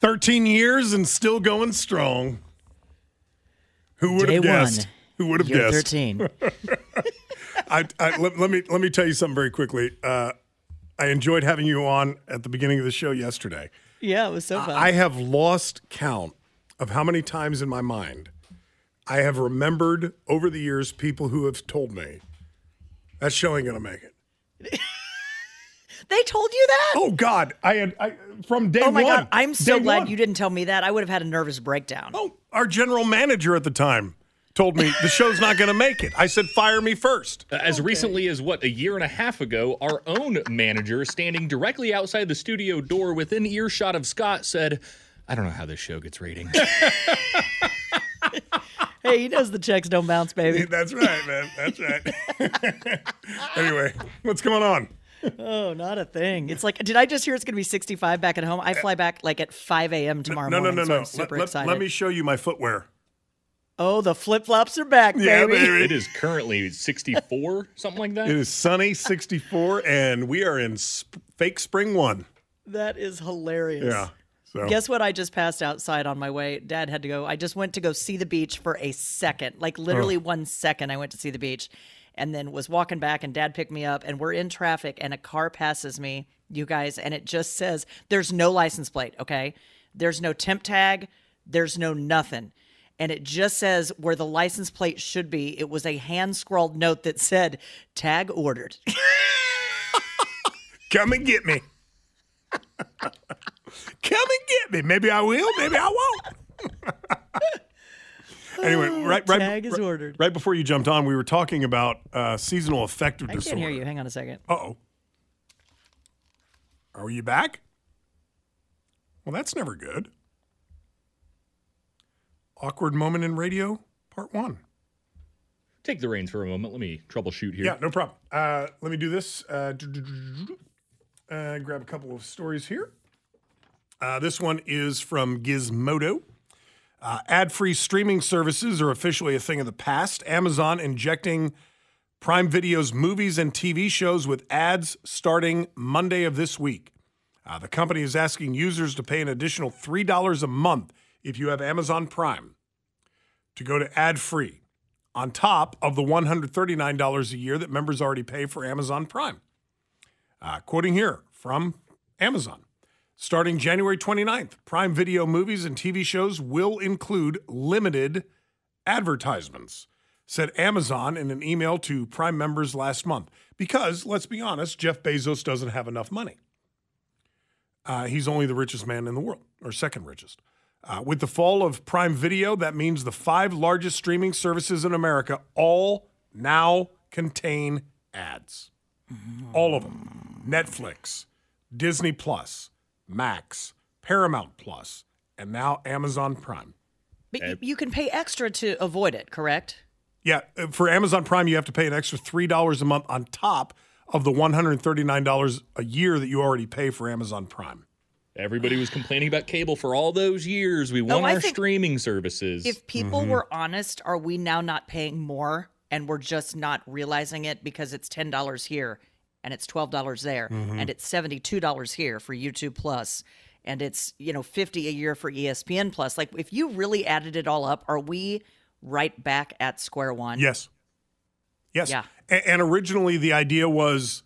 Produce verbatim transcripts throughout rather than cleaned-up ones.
thirteen years and still going strong. Who would Day have guessed? One, Who would have guessed? thirteen. I, I, let, let me let me tell you something very quickly. Uh, I enjoyed having you on at the beginning of the show yesterday. Yeah, it was so fun. I, I have lost count of how many times in my mind I have remembered over the years people who have told me that show ain't gonna make it. They told you that? Oh, God. I had I, from day one. Oh, my one, God. I'm so glad one. You didn't tell me that. I would have had a nervous breakdown. Oh, our general manager at the time told me the show's not going to make it. I said, fire me first. Uh, as okay. recently as, what, a year and a half ago, our own manager, standing directly outside the studio door within earshot of Scott, said, I don't know how this show gets ratings. Hey, he knows the checks don't bounce, baby. That's right, man. That's right. Anyway, what's going on? Oh, not a thing. It's like, did I just hear it's going to be sixty-five back at home? I fly back like at five a.m. tomorrow no, morning. No, no, no, so I'm no. Super let, excited. Let me show you my footwear. Oh, the flip-flops are back, yeah, baby. baby. It is currently sixty-four, something like that. It is sunny sixty-four, and we are in sp- fake spring one. That is hilarious. Yeah. So. Guess what I just passed outside on my way? Dad had to go. I just went to go see the beach for a second, like literally oh. one second I went to see the beach. And then was walking back, and Dad picked me up, and we're in traffic, and a car passes me, you guys, and it just says, there's no license plate, okay? There's no temp tag. There's no nothing. And it just says where the license plate should be. It was a hand-scrawled note that said, tag ordered. Come and get me. Come and get me. Maybe I will. Maybe I won't. Anyway, right, right, Tag is right, ordered. Right before you jumped on, we were talking about uh, seasonal affective disorder. I can't disorder. hear you. Hang on a second. Uh-oh. Are you back? Well, that's never good. Awkward moment in radio, part one. Take the reins for a moment. Let me troubleshoot here. Yeah, no problem. Uh, let me do this. Uh, uh, grab a couple of stories here. Uh, this one is from Gizmodo. Uh, ad-free streaming services are officially a thing of the past. Amazon injecting Prime Video's movies and T V shows with ads starting Monday of this week. Uh, the company is asking users to pay an additional three dollars a month if you have Amazon Prime to go to ad-free, on top of the one hundred thirty-nine dollars a year that members already pay for Amazon Prime. Uh, quoting here from Amazon. Starting January twenty-ninth, Prime Video movies and T V shows will include limited advertisements, said Amazon in an email to Prime members last month. Because, let's be honest, Jeff Bezos doesn't have enough money. Uh, he's only the richest man in the world, or second richest. Uh, with the fall of Prime Video, that means the five largest streaming services in America all now contain ads. All of them. Netflix, Disney+, Max, Paramount Plus, and now Amazon Prime. But you can pay extra to avoid it, correct? Yeah. For Amazon Prime, you have to pay an extra three dollars a month on top of the one hundred thirty-nine dollars a year that you already pay for Amazon Prime. Everybody was complaining about cable for all those years. We want oh, our streaming services. If people mm-hmm. were honest, are we now not paying more and we're just not realizing it because it's ten dollars here? And it's twelve dollars there, mm-hmm. and it's seventy-two dollars here for YouTube Plus, and it's, you know, fifty dollars a year for E S P N Plus. Like, if you really added it all up, are we right back at square one? Yes. Yes. Yeah. A- and originally the idea was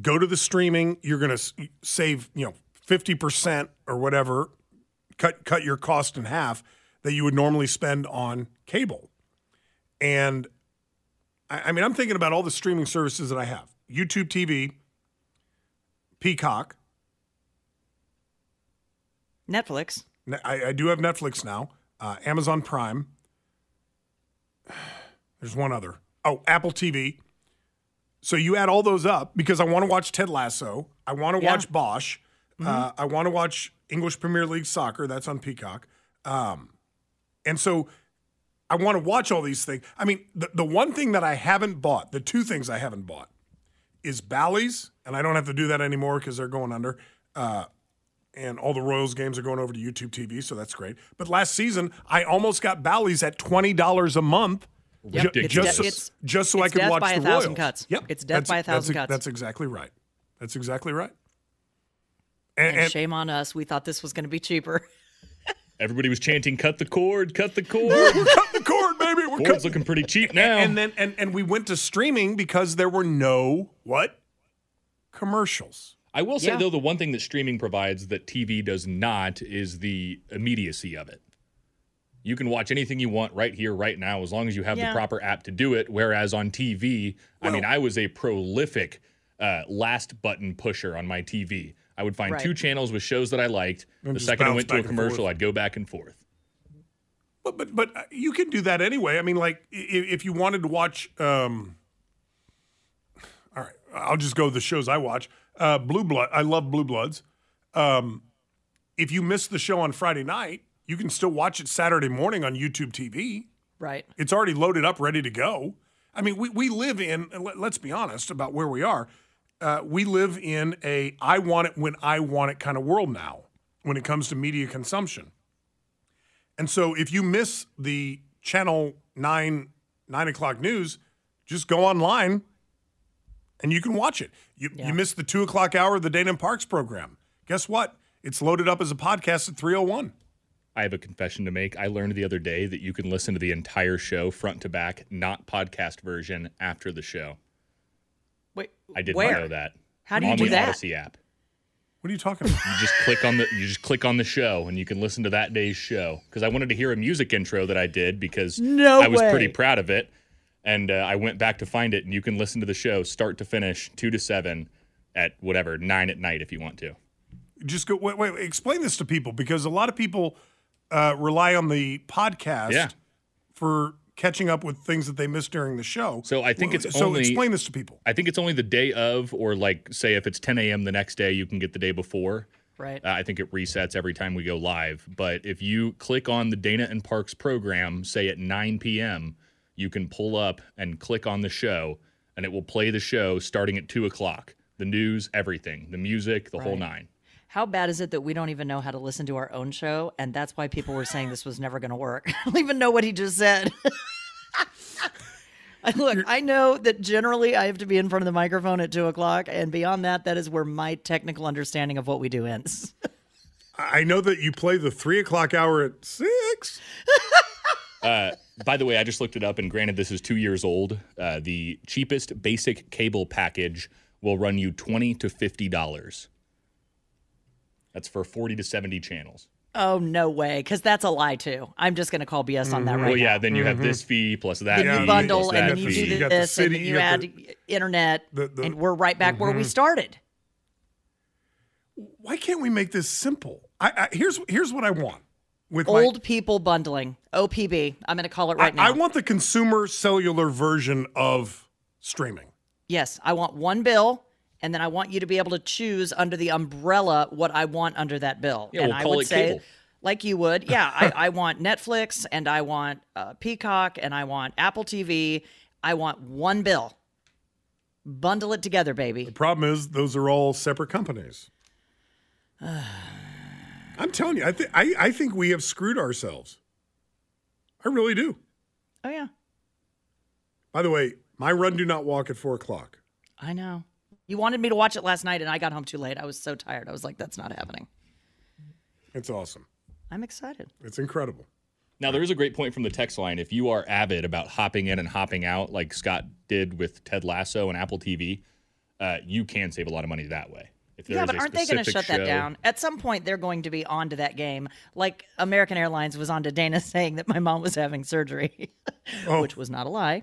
go to the streaming, you're going to s- save, you know, fifty percent or whatever, cut cut your cost in half that you would normally spend on cable. And, I, I mean, I'm thinking about all the streaming services that I have. YouTube T V, Peacock, Netflix. I, I do have Netflix now. Uh, Amazon Prime. There's one other. Oh, Apple T V. So you add all those up because I want to watch Ted Lasso. I want to yeah. watch Bosch. Mm-hmm. Uh, I want to watch English Premier League soccer. That's on Peacock. Um, and so I want to watch all these things. I mean, the, the one thing that I haven't bought, the two things I haven't bought, is Bally's, and I don't have to do that anymore because they're going under. Uh, and all the Royals games are going over to YouTube T V, so that's great. But last season, I almost got Bally's at twenty dollars a month. Yep. J- it's just, de- it's, just so it's I could death watch by the a thousand Royals. Cuts. Yep. It's death that's, by a thousand that's, cuts. That's exactly right. That's exactly right. And, and, and shame on us. We thought this was going to be cheaper. Everybody was chanting, cut the cord, cut the cord. We're cutting the cord, baby. We're cord's looking pretty cheap now. And, and then and, and we went to streaming because there were no, what? Commercials. I will say, yeah. though, the one thing that streaming provides that T V does not is the immediacy of it. You can watch anything you want right here, right now, as long as you have yeah. the proper app to do it. Whereas on T V, well, I mean, I was a prolific uh, last button pusher on my T V. I would find right. two channels with shows that I liked. And the second I went to a commercial, I'd go back and forth. But but but you can do that anyway. I mean, like, if, if you wanted to watch, um, all right, I'll just go to the shows I watch. Uh, Blue Blood, I love Blue Bloods. Um, if you miss the show on Friday night, you can still watch it Saturday morning on YouTube T V. Right. It's already loaded up, ready to go. I mean, we, we live in, let's be honest about where we are. Uh, we live in a I want it when I want it kind of world now when it comes to media consumption. And so if you miss the Channel nine, nine o'clock news, just go online and you can watch it. You, yeah. you missed the two o'clock hour of the Dana and Parks program. Guess what? It's loaded up as a podcast at three oh one. I have a confession to make. I learned the other day that you can listen to the entire show front to back, not podcast version, after the show. Wait, I did where? not know that. How do you on do the that? Odyssey app. What are you talking about? You just click on the you just click on the show and you can listen to that day's show. Because I wanted to hear a music intro that I did because no I was way. pretty proud of it, and uh, I went back to find it. And you can listen to the show start to finish, two to seven, at whatever nine at night if you want to. Just go. Wait, wait. Explain this to people because a lot of people uh, rely on the podcast yeah. for. catching up with things that they missed during the show. So I think it's so only... So explain this to people. I think it's only the day of, or like, say, if it's ten a.m. the next day, you can get the day before. Right. Uh, I think it resets every time we go live. But if you click on the Dana and Parks program, say at nine p.m., you can pull up and click on the show, and it will play the show starting at two o'clock. The news, everything. The music, the right. whole nine. How bad is it that we don't even know how to listen to our own show? And that's why people were saying this was never going to work. I don't even know what he just said. Look, I know that generally I have to be in front of the microphone at two o'clock. And beyond that, that is where my technical understanding of what we do ends. I know that you play the three o'clock hour at six. uh, by the way, I just looked it up. And granted, this is two years old. Uh, the cheapest basic cable package will run you twenty dollars to fifty dollars. That's for forty to seventy channels. Oh, no way, because that's a lie, too. I'm just going to call B S mm-hmm. on that right now. Well, yeah, then you have mm-hmm. this fee plus that yeah, fee. You bundle, and then you do this, you the city, and then you, you add the, internet, the, the, and we're right back mm-hmm. where we started. Why can't we make this simple? I, I, here's, here's what I want. With Old my, people bundling, O P B. I'm going to call it right I, now. I want the consumer cellular version of streaming. Yes, I want one bill. And then I want you to be able to choose under the umbrella what I want under that bill. Yeah, and we'll I would say, cable. like you would, yeah, I, I want Netflix and I want uh, Peacock and I want Apple T V. I want one bill. Bundle it together, baby. The problem is those are all separate companies. I'm telling you, I, th- I, I think we have screwed ourselves. I really do. Oh, yeah. By the way, my run do not walk at four o'clock. I know. You wanted me to watch it last night, and I got home too late. I was so tired. I was like, that's not happening. It's awesome. I'm excited. It's incredible. Now, there is a great point from the text line. If you are avid about hopping in and hopping out, like Scott did with Ted Lasso and Apple T V, uh, you can save a lot of money that way. If yeah, but aren't they going to shut show... that down? At some point, they're going to be onto that game, like American Airlines was onto Dana saying that my mom was having surgery, oh. which was not a lie.